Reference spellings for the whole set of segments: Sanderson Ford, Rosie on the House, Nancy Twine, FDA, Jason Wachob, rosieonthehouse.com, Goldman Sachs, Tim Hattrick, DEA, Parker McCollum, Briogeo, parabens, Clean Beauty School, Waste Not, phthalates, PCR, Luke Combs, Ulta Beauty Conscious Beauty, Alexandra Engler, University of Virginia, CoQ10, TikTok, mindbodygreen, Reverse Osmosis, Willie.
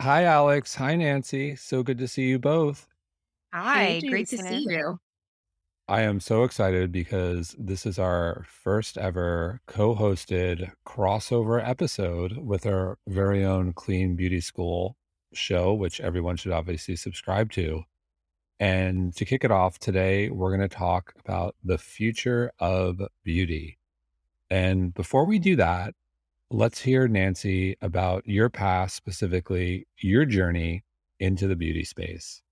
Hi, Alex. Hi, Nancy. So good to see you both. Hi, Hi, great to see Jason. you. I am so excited because this is our first ever co-hosted crossover episode with our very own Clean Beauty School show, which everyone should obviously subscribe to. And to kick it off today, we're going to talk about the future of beauty. And before we do that, let's hear, Nancy, about your past, specifically your journey into the beauty space.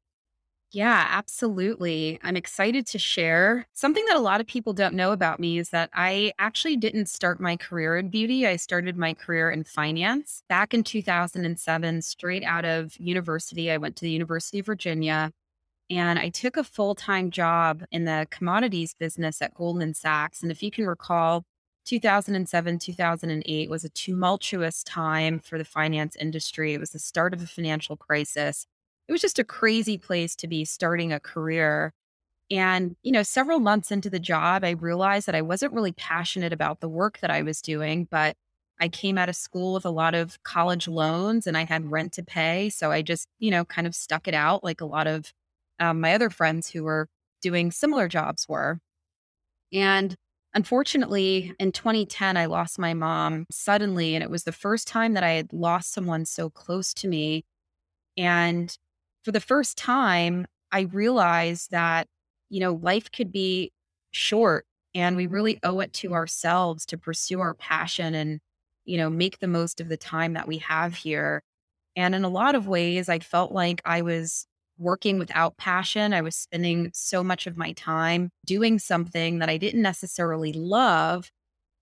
Yeah, absolutely. I'm excited to share. Something that a lot of people don't know about me is that I actually didn't start my career in beauty. I started my career in finance back in 2007, straight out of university. I went to the University of Virginia and I took a full-time job in the commodities business at Goldman Sachs. And if you can recall, 2007, 2008 was a tumultuous time for the finance industry. It was the start of the financial crisis. It was just a crazy place to be starting a career. And, several months into the job, I realized that I wasn't really passionate about the work that I was doing, but I came out of school with a lot of college loans and I had rent to pay. So I just, kind of stuck it out like a lot of my other friends who were doing similar jobs were. And unfortunately, in 2010, I lost my mom suddenly, and it was the first time that I had lost someone so close to me. And for the first time, I realized that, life could be short and we really owe it to ourselves to pursue our passion and, make the most of the time that we have here. And in a lot of ways, I felt like I was working without passion. I was spending so much of my time doing something that I didn't necessarily love.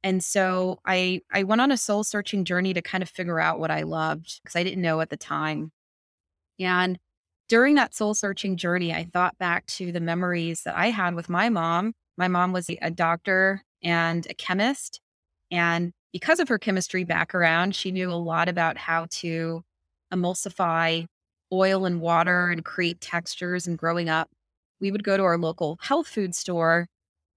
And so I went on a soul searching journey to kind of figure out what I loved because I didn't know at the time. And during that soul searching journey, I thought back to the memories that I had with my mom. My mom was a doctor and a chemist. And because of her chemistry background, she knew a lot about how to emulsify oil and water and create textures. And growing up, we would go to our local health food store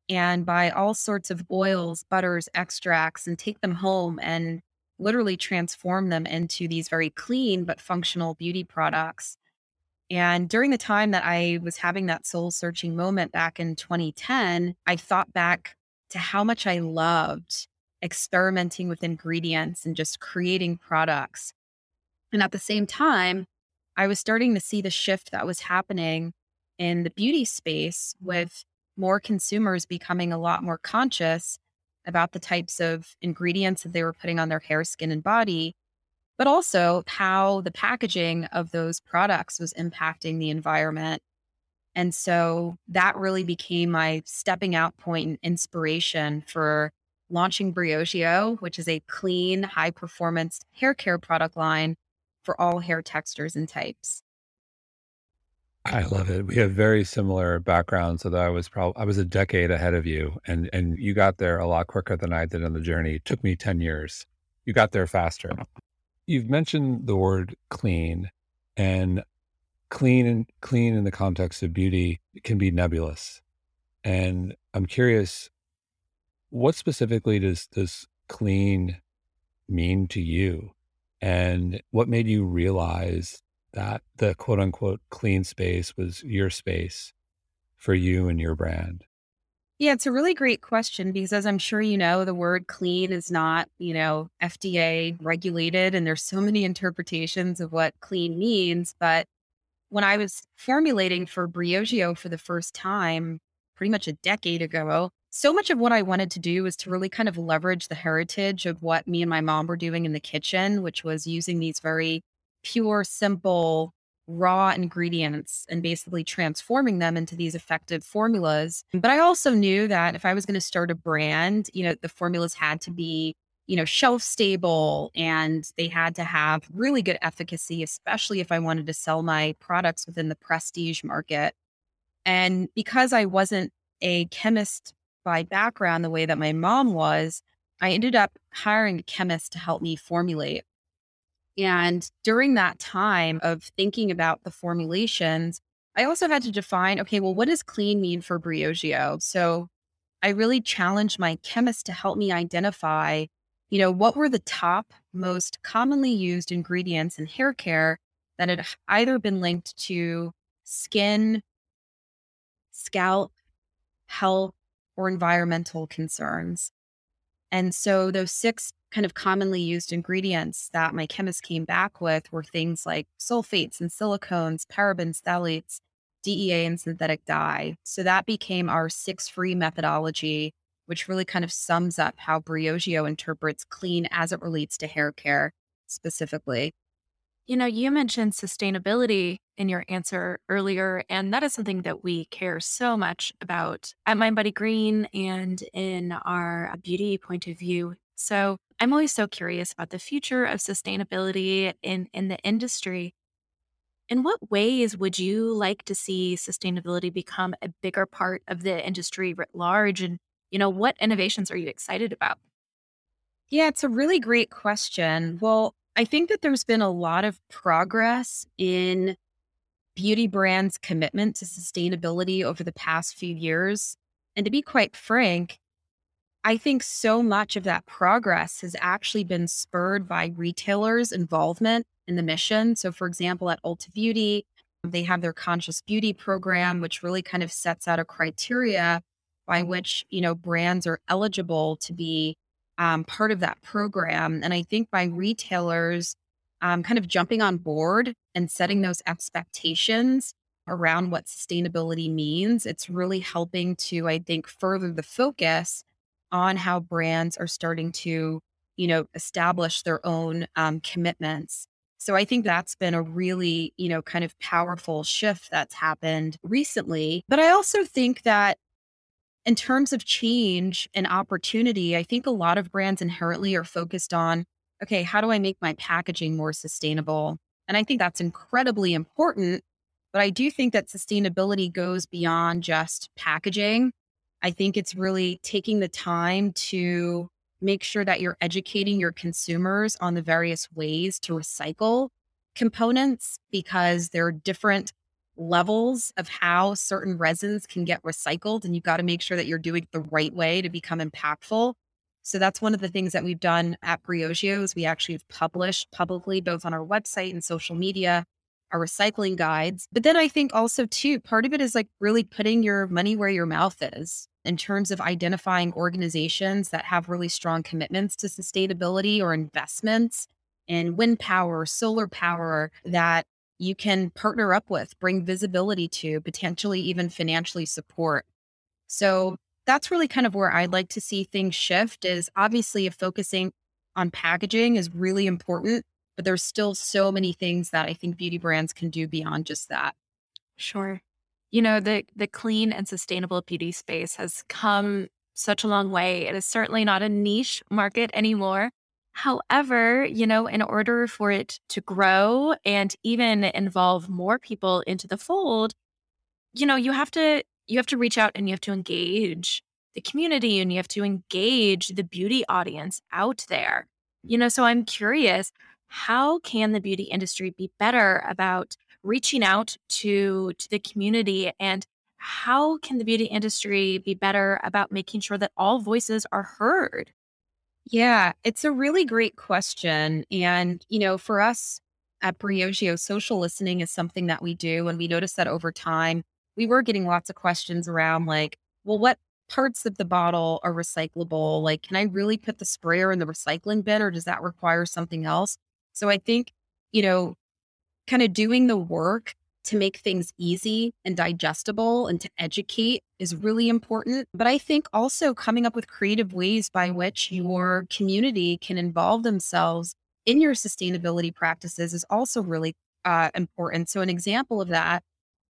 and buy all sorts of oils, butters, extracts, and take them home and literally transform them into these very clean but functional beauty products. And during the time that I was having that soul searching moment back in 2010, I thought back to how much I loved experimenting with ingredients and just creating products. And at the same time, I was starting to see the shift that was happening in the beauty space with more consumers becoming a lot more conscious about the types of ingredients that they were putting on their hair, skin, and body, but also how the packaging of those products was impacting the environment. And so that really became my stepping out point and inspiration for launching Briogeo, which is a clean, high-performance hair care product line for all hair textures and types. I love it. We have very similar backgrounds, although I was a decade ahead of you, and you got there a lot quicker than I did on the journey. It took me 10 years. You got there faster. You've mentioned the word clean, and clean in the context of beauty can be nebulous. And I'm curious, what specifically does clean mean to you? And what made you realize that the quote unquote clean space was your space for you and your brand? Yeah, it's a really great question because, as I'm sure you know, the word clean is not, FDA regulated, and there's so many interpretations of what clean means. But when I was formulating for Briogeo for the first time, pretty much a decade ago, so much of what I wanted to do was to really kind of leverage the heritage of what me and my mom were doing in the kitchen, which was using these very pure, simple, raw ingredients and basically transforming them into these effective formulas. But I also knew that if I was going to start a brand, the formulas had to be, shelf stable and they had to have really good efficacy, especially if I wanted to sell my products within the prestige market. And because I wasn't a chemist by background the way that my mom was, I ended up hiring a chemist to help me formulate. And during that time of thinking about the formulations, I also had to define, okay, well, what does clean mean for Briogeo? So I really challenged my chemist to help me identify, what were the top most commonly used ingredients in hair care that had either been linked to skin, scalp, health, or environmental concerns. And so those 6 kind of commonly used ingredients that my chemist came back with were things like sulfates and silicones, parabens, phthalates, DEA, and synthetic dye. So that became our 6-free methodology, which really kind of sums up how Briogeo interprets clean as it relates to hair care specifically. You know, you mentioned sustainability in your answer earlier, and that is something that we care so much about at mindbodygreen and in our beauty point of view. So I'm always so curious about the future of sustainability in the industry. In what ways would you like to see sustainability become a bigger part of the industry writ large? And, you know, what innovations are you excited about? Yeah, it's a really great question. Well, I think that there's been a lot of progress in beauty brands' commitment to sustainability over the past few years. And to be quite frank, I think so much of that progress has actually been spurred by retailers' involvement in the mission. So, for example, at Ulta Beauty, they have their Conscious Beauty program, which really kind of sets out a criteria by which, you know, brands are eligible to be part of that program. And I think by retailers kind of jumping on board and setting those expectations around what sustainability means, it's really helping to, I think, further the focus on how brands are starting to, you know, establish their own commitments. So I think that's been a really, you know, kind of powerful shift that's happened recently. But I also think that in terms of change and opportunity, I think a lot of brands inherently are focused on, okay, how do I make my packaging more sustainable? And I think that's incredibly important, but I do think that sustainability goes beyond just packaging. I think it's really taking the time to make sure that you're educating your consumers on the various ways to recycle components, because there are different levels of how certain resins can get recycled, and you've got to make sure that you're doing it the right way to become impactful. So that's one of the things that we've done at Briogeo is we actually have published publicly, both on our website and social media, our recycling guides. But then I think also too, part of it is like really putting your money where your mouth is in terms of identifying organizations that have really strong commitments to sustainability or investments in wind power, solar power that you can partner up with, bring visibility to, potentially even financially support. So that's really kind of where I'd like to see things shift is obviously if focusing on packaging is really important, but there's still so many things that I think beauty brands can do beyond just that. Sure. You know, the clean and sustainable beauty space has come such a long way. It is certainly not a niche market anymore. However, you know, in order for it to grow and even involve more people into the fold, you know, you have to reach out and you have to engage the community and you have to engage the beauty audience out there. You know, so I'm curious, how can the beauty industry be better about reaching out to the community, and how can the beauty industry be better about making sure that all voices are heard? Yeah, it's a really great question. And, you know, for us at Briogeo, social listening is something that we do. And we noticed that over time, we were getting lots of questions around like, well, what parts of the bottle are recyclable? Like, can I really put the sprayer in the recycling bin, or does that require something else? So I think, you know, kind of doing the work to make things easy and digestible and to educate is really important. But I think also coming up with creative ways by which your community can involve themselves in your sustainability practices is also really important. So an example of that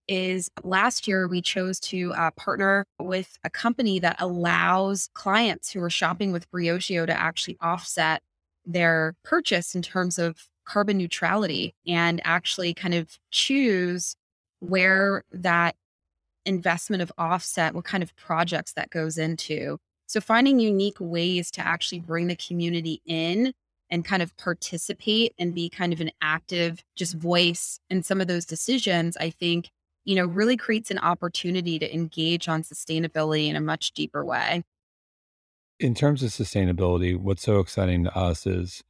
is last year we chose to partner with a company that allows clients who are shopping with Briogeo to actually offset their purchase in terms of carbon neutrality and actually kind of choose where that investment of offset, what kind of projects that goes into. So finding unique ways to actually bring the community in and kind of participate and be kind of an active just voice in some of those decisions, I think, you know, really creates an opportunity to engage on sustainability in a much deeper way. In terms of sustainability, what's so exciting to us is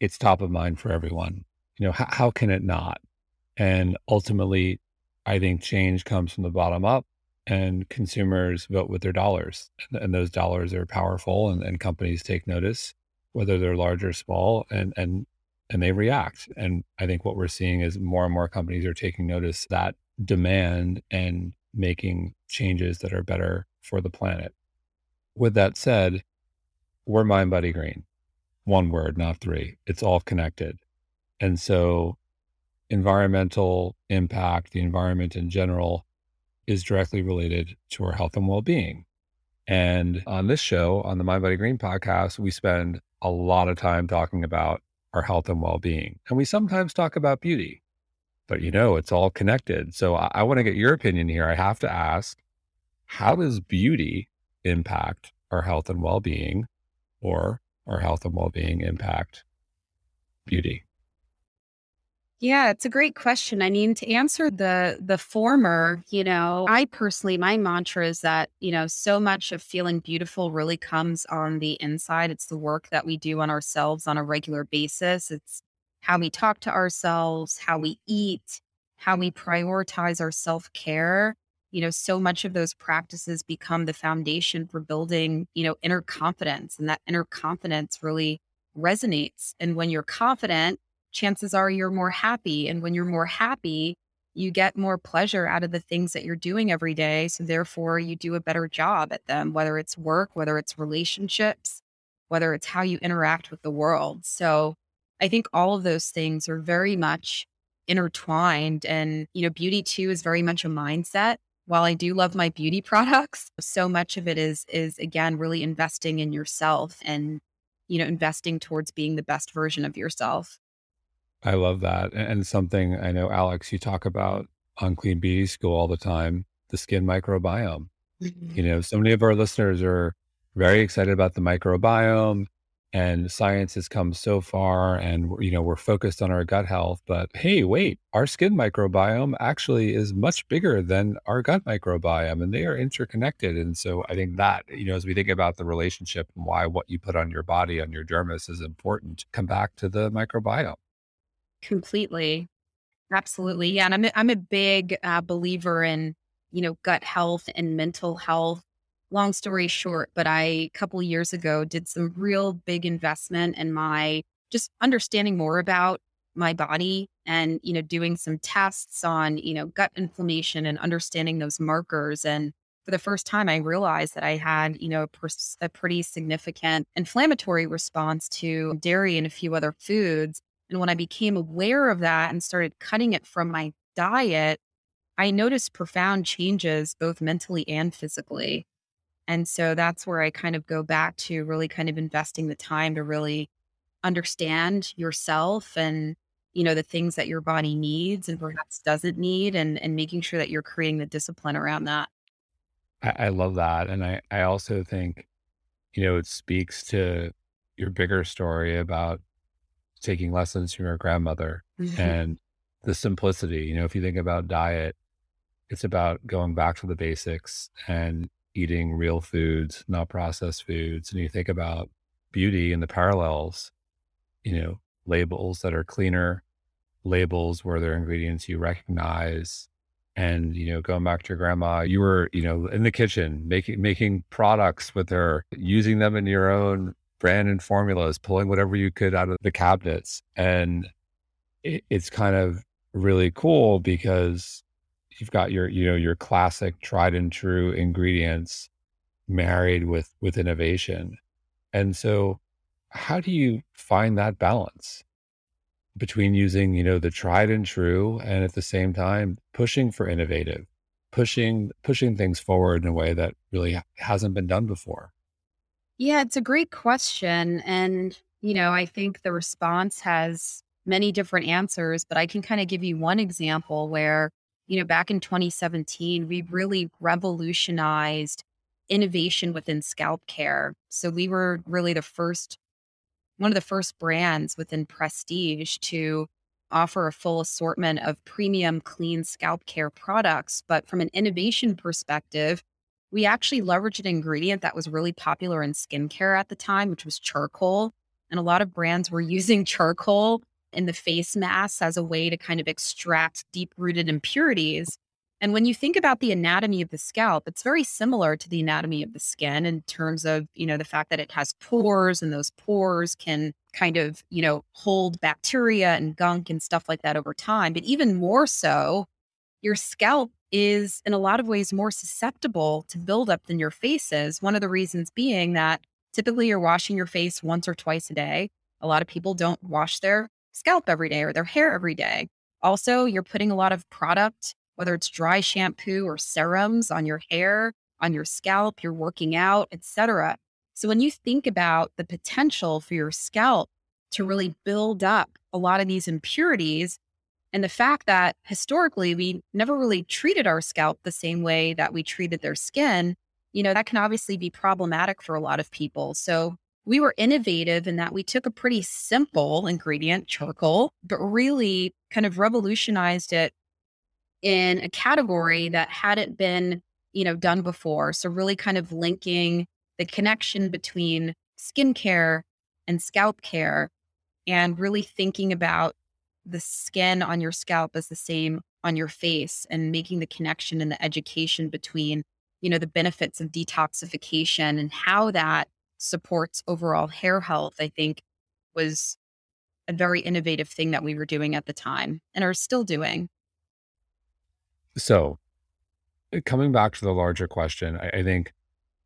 it's top of mind for everyone. how can it not? And ultimately, I think change comes from the bottom up, and consumers vote with their dollars. And those dollars are powerful, and companies take notice, whether they're large or small, and they react. And I think what we're seeing is more and more companies are taking notice that demand and making changes that are better for the planet. With that said, we're Mind Body Green. One word, not three. It's all connected. And so environmental impact, the environment in general, is directly related to our health and well-being. And on this show, on the Mind Body Green podcast, we spend a lot of time talking about our health and well-being. And we sometimes talk about beauty, but it's all connected. So I want to get your opinion here. I have to ask, how does beauty impact our health and well-being, or our health and well-being impact beauty? Yeah, it's a great question. I mean, to answer the former, I personally, my mantra is that, so much of feeling beautiful really comes on the inside. It's the work that we do on ourselves on a regular basis. It's how we talk to ourselves, how we eat, how we prioritize our self-care. So much of those practices become the foundation for building, inner confidence. And that inner confidence really resonates. And when you're confident, chances are you're more happy. And when you're more happy, you get more pleasure out of the things that you're doing every day. So therefore, you do a better job at them, whether it's work, whether it's relationships, whether it's how you interact with the world. So I think all of those things are very much intertwined. And, beauty too is very much a mindset. While I do love my beauty products, so much of it is again, really investing in yourself and, investing towards being the best version of yourself. I love that. And something I know, Alex, you talk about on Clean Beauty School all the time, the skin microbiome. Mm-hmm. So many of our listeners are very excited about the microbiome, and science has come so far, and, we're focused on our gut health, but hey, wait, our skin microbiome actually is much bigger than our gut microbiome, and they are interconnected. And so I think that, as we think about the relationship and why what you put on your body, on your dermis, is important, come back to the microbiome. Completely. Absolutely. Yeah. And I'm a big believer in, gut health and mental health. Long story short, but I, a couple years ago, did some real big investment in my just understanding more about my body and, doing some tests on, gut inflammation and understanding those markers. And for the first time, I realized that I had, a pretty significant inflammatory response to dairy and a few other foods. And when I became aware of that and started cutting it from my diet, I noticed profound changes, both mentally and physically. And so that's where I kind of go back to really kind of investing the time to really understand yourself and, the things that your body needs and perhaps doesn't need, and making sure that you're creating the discipline around that. I love that. And I also think, it speaks to your bigger story about taking lessons from your grandmother, mm-hmm. and the simplicity. If you think about diet, it's about going back to the basics and eating real foods, not processed foods. And you think about beauty and the parallels, labels that are cleaner, labels where there are ingredients you recognize. And, going back to your grandma, you were, in the kitchen making products with her, using them in your own brand and formulas, pulling whatever you could out of the cabinets. And it's kind of really cool because you've got your, your classic tried and true ingredients married with innovation. And so how do you find that balance between using, the tried and true, and at the same time pushing for innovative, pushing things forward in a way that really hasn't been done before? Yeah, it's a great question. And, I think the response has many different answers, but I can kind of give you one example where, back in 2017, we really revolutionized innovation within scalp care. So we were really one of the first brands within prestige to offer a full assortment of premium clean scalp care products. But from an innovation perspective, we actually leveraged an ingredient that was really popular in skincare at the time, which was charcoal. And a lot of brands were using charcoal in the face masks as a way to kind of extract deep-rooted impurities. And when you think about the anatomy of the scalp, it's very similar to the anatomy of the skin in terms of, you know, the fact that it has pores, and those pores can kind of, you know, hold bacteria and gunk and stuff like that over time. But even more so, your scalp is in a lot of ways more susceptible to buildup than your face is. One of the reasons being that typically you're washing your face once or twice a day. A lot of people don't wash their scalp every day or their hair every day. Also, you're putting a lot of product, whether it's dry shampoo or serums, on your hair, on your scalp, you're working out, etc. So when you think about the potential for your scalp to really build up a lot of these impurities, and the fact that historically we never really treated our scalp the same way that we treated their skin, you know, that can obviously be problematic for a lot of people. So we were innovative in that we took a pretty simple ingredient, charcoal, but really kind of revolutionized it in a category that hadn't been, you know, done before. So really kind of linking the connection between skincare and scalp care, and really thinking about the skin on your scalp as the same on your face, and making the connection and the education between, you know, the benefits of detoxification and how that supports overall hair health, I think was a very innovative thing that we were doing at the time and are still doing. So coming back to the larger question, I think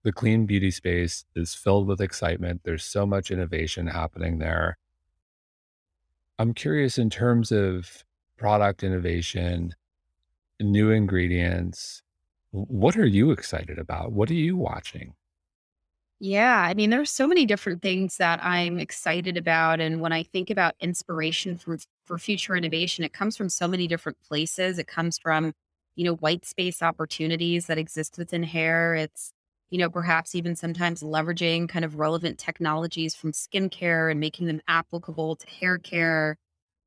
the clean beauty space is filled with excitement. There's so much innovation happening there. I'm curious in terms of product innovation, new ingredients, what are you excited about? What are you watching? Yeah, I mean, there's so many different things that I'm excited about. And when I think about inspiration for future innovation, it comes from so many different places. It comes from, you know, white space opportunities that exist within hair. It's, you know, perhaps even sometimes leveraging kind of relevant technologies from skincare and making them applicable to hair care.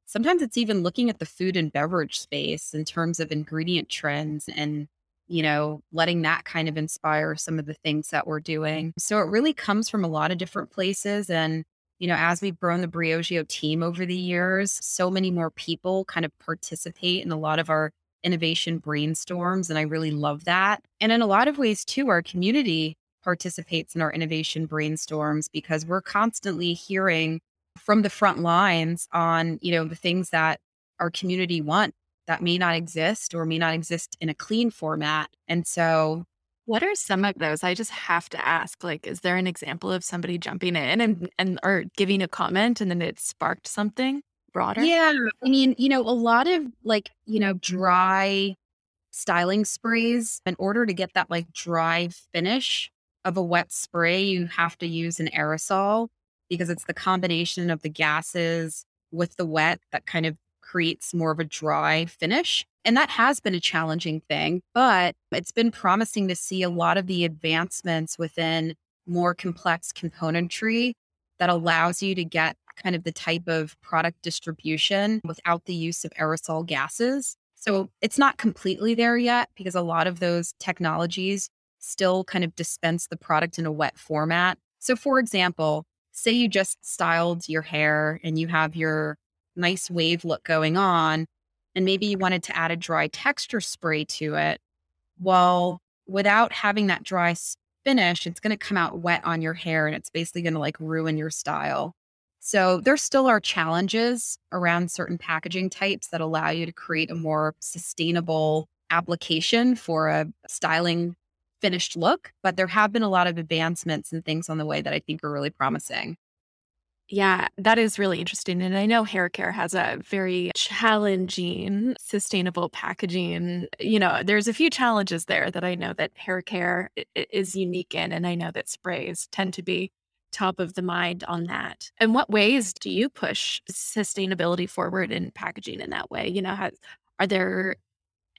Sometimes it's even looking at the food and beverage space in terms of ingredient trends and, you know, letting that kind of inspire some of the things that we're doing. So it really comes from a lot of different places. And, you know, as we've grown the Briogeo team over the years, so many more people kind of participate in a lot of our innovation brainstorms. And I really love that. And in a lot of ways too, our community participates in our innovation brainstorms, because we're constantly hearing from the front lines on, you know, the things that our community wants that may not exist or may not exist in a clean format. And so what are some of those? I just have to ask, like, is there an example of somebody jumping in and or giving a comment and then it sparked something broader? Yeah. I mean, you know, a lot of like, you know, dry styling sprays, in order to get that like dry finish of a wet spray, you have to use an aerosol, because it's the combination of the gases with the wet that kind of creates more of a dry finish. And that has been a challenging thing, but it's been promising to see a lot of the advancements within more complex componentry that allows you to get kind of the type of product distribution without the use of aerosol gases. So it's not completely there yet, because a lot of those technologies still kind of dispense the product in a wet format. So for example, say you just styled your hair and you have your nice wave look going on, and maybe you wanted to add a dry texture spray to it. Well, without having that dry finish, it's going to come out wet on your hair, and it's basically going to like ruin your style. So there still are challenges around certain packaging types that allow you to create a more sustainable application for a styling finished look. But there have been a lot of advancements and things on the way that I think are really promising. Yeah, that is really interesting. And I know hair care has a very challenging sustainable packaging. You know, there's a few challenges there that I know that hair care is unique in. And I know that sprays tend to be top of the mind on that. And what ways do you push sustainability forward in packaging in that way? You know, are there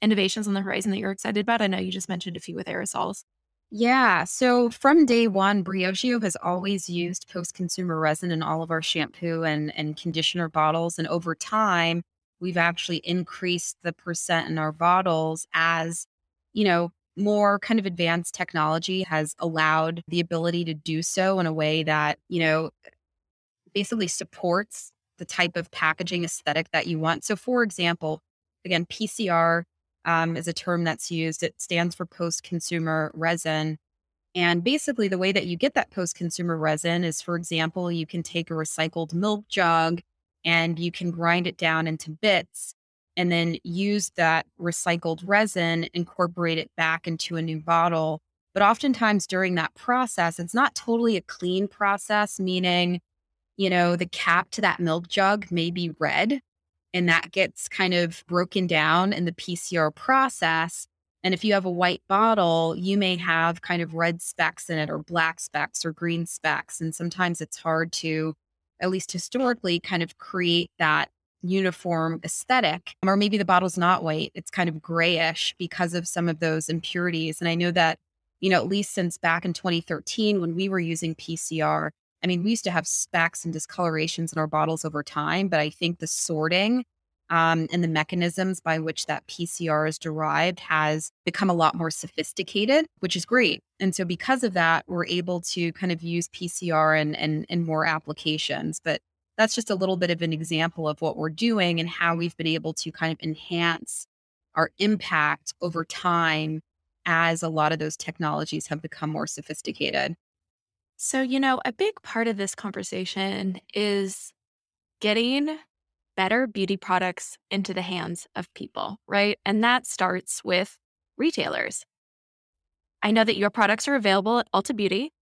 innovations on the horizon that you're excited about? I know you just mentioned a few with aerosols. Yeah. So from day one, Briogeo has always used post-consumer resin in all of our shampoo and conditioner bottles. And over time, we've actually increased the percent in our bottles as, you know, more kind of advanced technology has allowed the ability to do so in a way that, you know, basically supports the type of packaging aesthetic that you want. So for example, again, PCR is a term that's used. It stands for post-consumer resin. And basically the way that you get that post-consumer resin is, for example, you can take a recycled milk jug and you can grind it down into bits and then use that recycled resin, incorporate it back into a new bottle. But oftentimes during that process, it's not totally a clean process, meaning, you know, the cap to that milk jug may be red and that gets kind of broken down in the PCR process. And if you have a white bottle, you may have kind of red specks in it or black specks or green specks. And sometimes it's hard to, at least historically, kind of create that uniform aesthetic. Or maybe the bottle's not white. It's kind of grayish because of some of those impurities. And I know that, you know, at least since back in 2013, when we were using PCR, I mean, we used to have specks and discolorations in our bottles over time, but I think the sorting and the mechanisms by which that PCR is derived has become a lot more sophisticated, which is great. And so because of that, we're able to kind of use PCR in more applications. But that's just a little bit of an example of what we're doing and how we've been able to kind of enhance our impact over time as a lot of those technologies have become more sophisticated. So, you know, a big part of this conversation is getting better beauty products into the hands of people, right? And that starts with retailers. I know that your products are available at Ulta Beauty.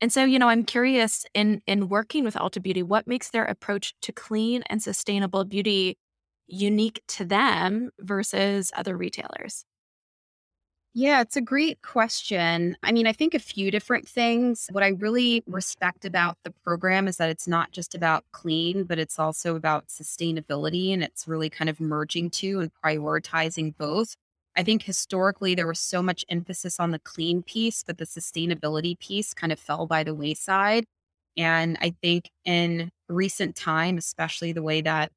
And so, you know, I'm curious in working with Ulta Beauty, what makes their approach to clean and sustainable beauty unique to them versus other retailers? Yeah, it's a great question. I mean, I think a few different things. What I really respect about the program is that it's not just about clean, but it's also about sustainability. And it's really kind of merging two and prioritizing both. I think historically there was so much emphasis on the clean piece, but the sustainability piece kind of fell by the wayside. And I think in recent time, especially the way that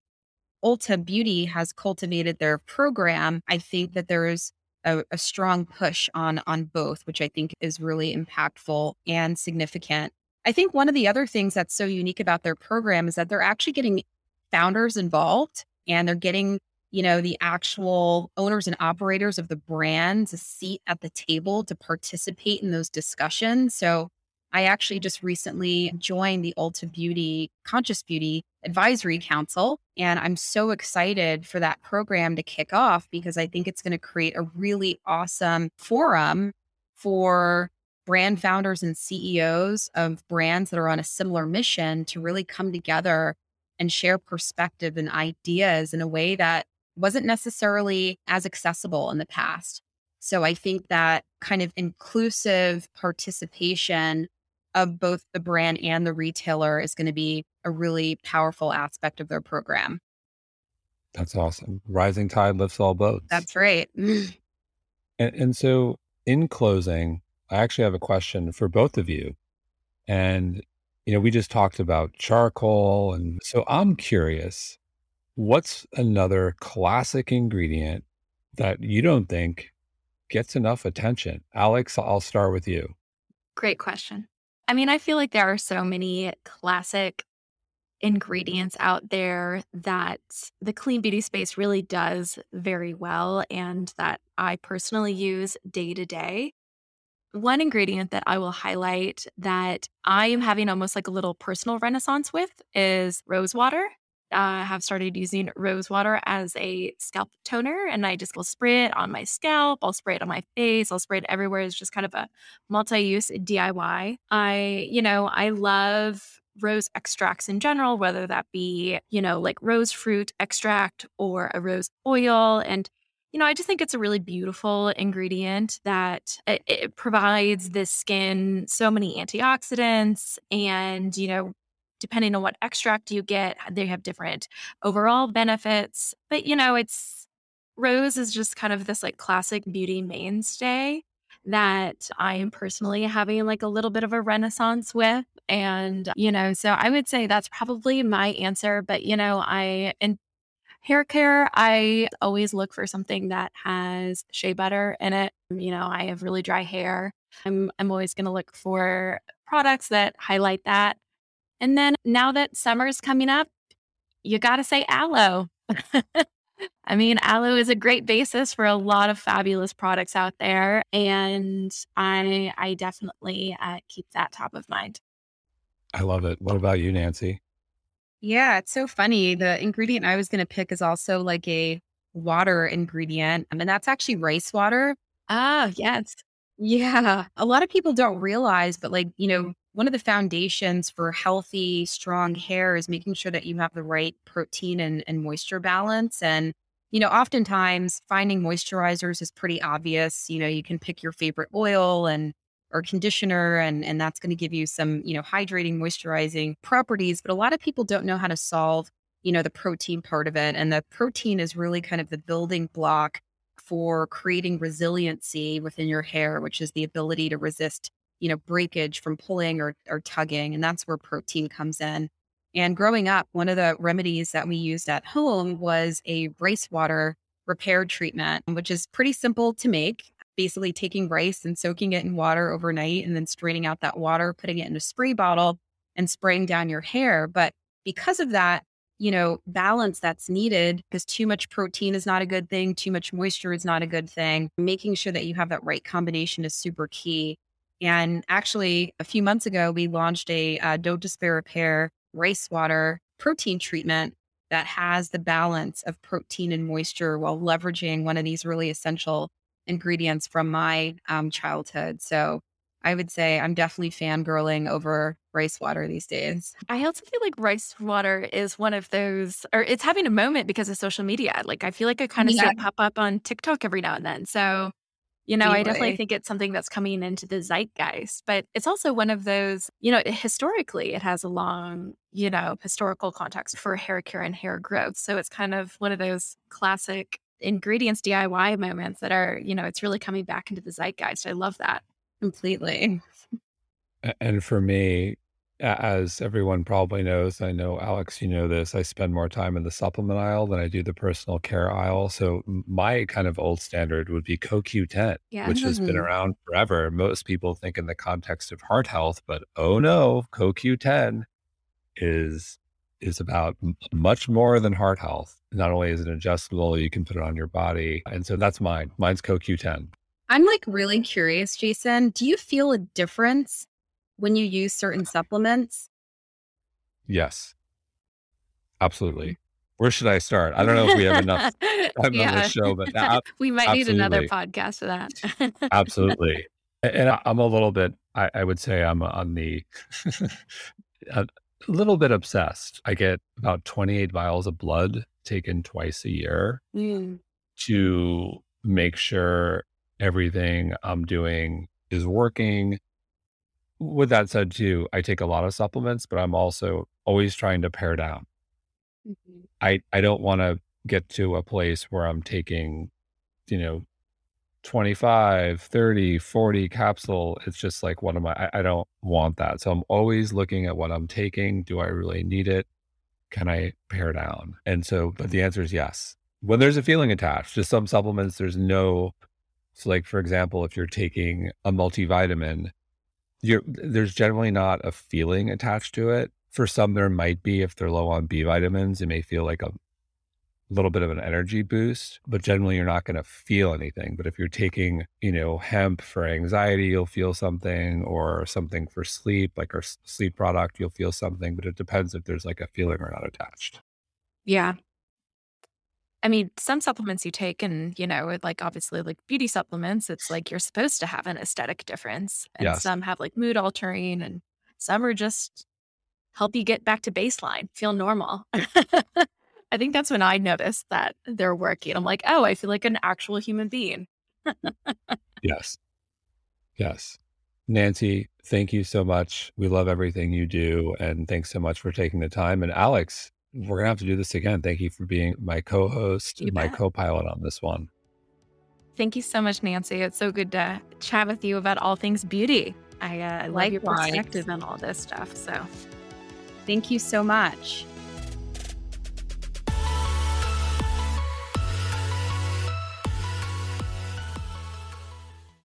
Ulta Beauty has cultivated their program, I think that there is a strong push on both, which I think is really impactful and significant. I think one of the other things that's so unique about their program is that they're actually getting founders involved, and they're getting, you know, the actual owners and operators of the brands a seat at the table to participate in those discussions. So I actually just recently joined the Ulta Beauty Conscious Beauty Advisory Council, and I'm so excited for that program to kick off because I think it's going to create a really awesome forum for brand founders and CEOs of brands that are on a similar mission to really come together and share perspective and ideas in a way that wasn't necessarily as accessible in the past. So I think that kind of inclusive participation of both the brand and the retailer is going to be a really powerful aspect of their program. That's awesome. Rising tide lifts all boats. That's right. And so in closing, I actually have a question for both of you. And, you know, we just talked about charcoal. And so I'm curious, what's another classic ingredient that you don't think gets enough attention? Alex, I'll start with you. Great question. I mean, I feel like there are so many classic ingredients out there that the clean beauty space really does very well and that I personally use day to day. One ingredient that I will highlight that I am having almost like a little personal renaissance with is rose water. I have started using rose water as a scalp toner, and I just will spray it on my scalp. I'll spray it on my face. I'll spray it everywhere. It's just kind of a multi-use DIY. I love rose extracts in general, whether that be, you know, like rose fruit extract or a rose oil. And, you know, I just think it's a really beautiful ingredient that it provides the skin so many antioxidants and, you know, depending on what extract you get, they have different overall benefits. But, you know, rose is just kind of this like classic beauty mainstay that I am personally having like a little bit of a renaissance with. And, you know, so I would say that's probably my answer. But, you know, in hair care, I always look for something that has shea butter in it. You know, I have really dry hair. I'm always going to look for products that highlight that. And then now that summer's coming up, you got to say aloe. I mean, aloe is a great basis for a lot of fabulous products out there. And I definitely keep that top of mind. I love it. What about you, Nancy? Yeah, it's so funny. The ingredient I was going to pick is also like a water ingredient. I mean, that's actually rice water. Ah, yes. Yeah. A lot of people don't realize, but like, you know, one of the foundations for healthy, strong hair is making sure that you have the right protein and moisture balance. And, you know, oftentimes finding moisturizers is pretty obvious. You know, you can pick your favorite oil and or conditioner, and that's going to give you some, you know, hydrating, moisturizing properties. But a lot of people don't know how to solve, you know, the protein part of it. And the protein is really kind of the building block for creating resiliency within your hair, which is the ability to resist, you know, breakage from pulling or tugging. And that's where protein comes in. And growing up, one of the remedies that we used at home was a rice water repair treatment, which is pretty simple to make. Basically taking rice and soaking it in water overnight and then straining out that water, putting it in a spray bottle and spraying down your hair. But because of that, you know, balance that's needed, because too much protein is not a good thing. Too much moisture is not a good thing. Making sure that you have that right combination is super key. And actually, a few months ago, we launched a Don't Despair Repair rice water protein treatment that has the balance of protein and moisture while leveraging one of these really essential ingredients from my childhood. So I would say I'm definitely fangirling over rice water these days. I also feel like rice water is one of those, or it's having a moment because of social media. Like I feel like I kind of see it pop up on TikTok every now and then. So, you know, I definitely think it's something that's coming into the zeitgeist, but it's also one of those, you know, historically it has a long, you know, historical context for hair care and hair growth. So it's kind of one of those classic ingredients DIY moments that are, you know, it's really coming back into the zeitgeist. I love that completely. And for me, as everyone probably knows, I know, Alex, you know this, I spend more time in the supplement aisle than I do the personal care aisle. So my kind of old standard would be CoQ10, which has been around forever. Most people think in the context of heart health, but oh no, CoQ10 is about much more than heart health. Not only is it adjustable, you can put it on your body. And so that's mine. Mine's CoQ10. I'm like really curious, Jason. Do you feel a difference when you use certain supplements? Yes, absolutely. Where should I start? I don't know if we have enough time on the show, but we might need another podcast for that. Absolutely. And I'm a little bit, I would say I'm on the... a little bit obsessed. I get about 28 vials of blood taken twice a year to make sure everything I'm doing is working. With that said too, I take a lot of supplements, but I'm also always trying to pare down. I don't want to get to a place where I'm taking, you know, 25, 30, 40 capsule. It's just like one of my, I don't want that. So I'm always looking at what I'm taking. Do I really need it? Can I pare down? And so, but the answer is yes. When there's a feeling attached to some supplements, there's no, so like, for example, if you're taking a multivitamin, there's generally not a feeling attached to it. For some, there might be, if they're low on B vitamins, it may feel like a little bit of an energy boost, but generally you're not going to feel anything. But if you're taking, you know, hemp for anxiety, you'll feel something, or something for sleep, like our sleep product, you'll feel something, but it depends if there's like a feeling or not attached. Yeah. I mean, some supplements you take and, you know, like obviously like beauty supplements, it's like you're supposed to have an aesthetic difference, and some have like mood altering, and some are just help you get back to baseline, feel normal. I think that's when I noticed that they're working. I'm like, oh, I feel like an actual human being. Yes. Nancy, thank you so much. We love everything you do. And thanks so much for taking the time. And Alex, we're going to have to do this again. Thank you for being my co-host, my co-pilot on this one. Thank you so much, Nancy. It's so good to chat with you about all things beauty. I love your perspective on all this stuff. So thank you so much.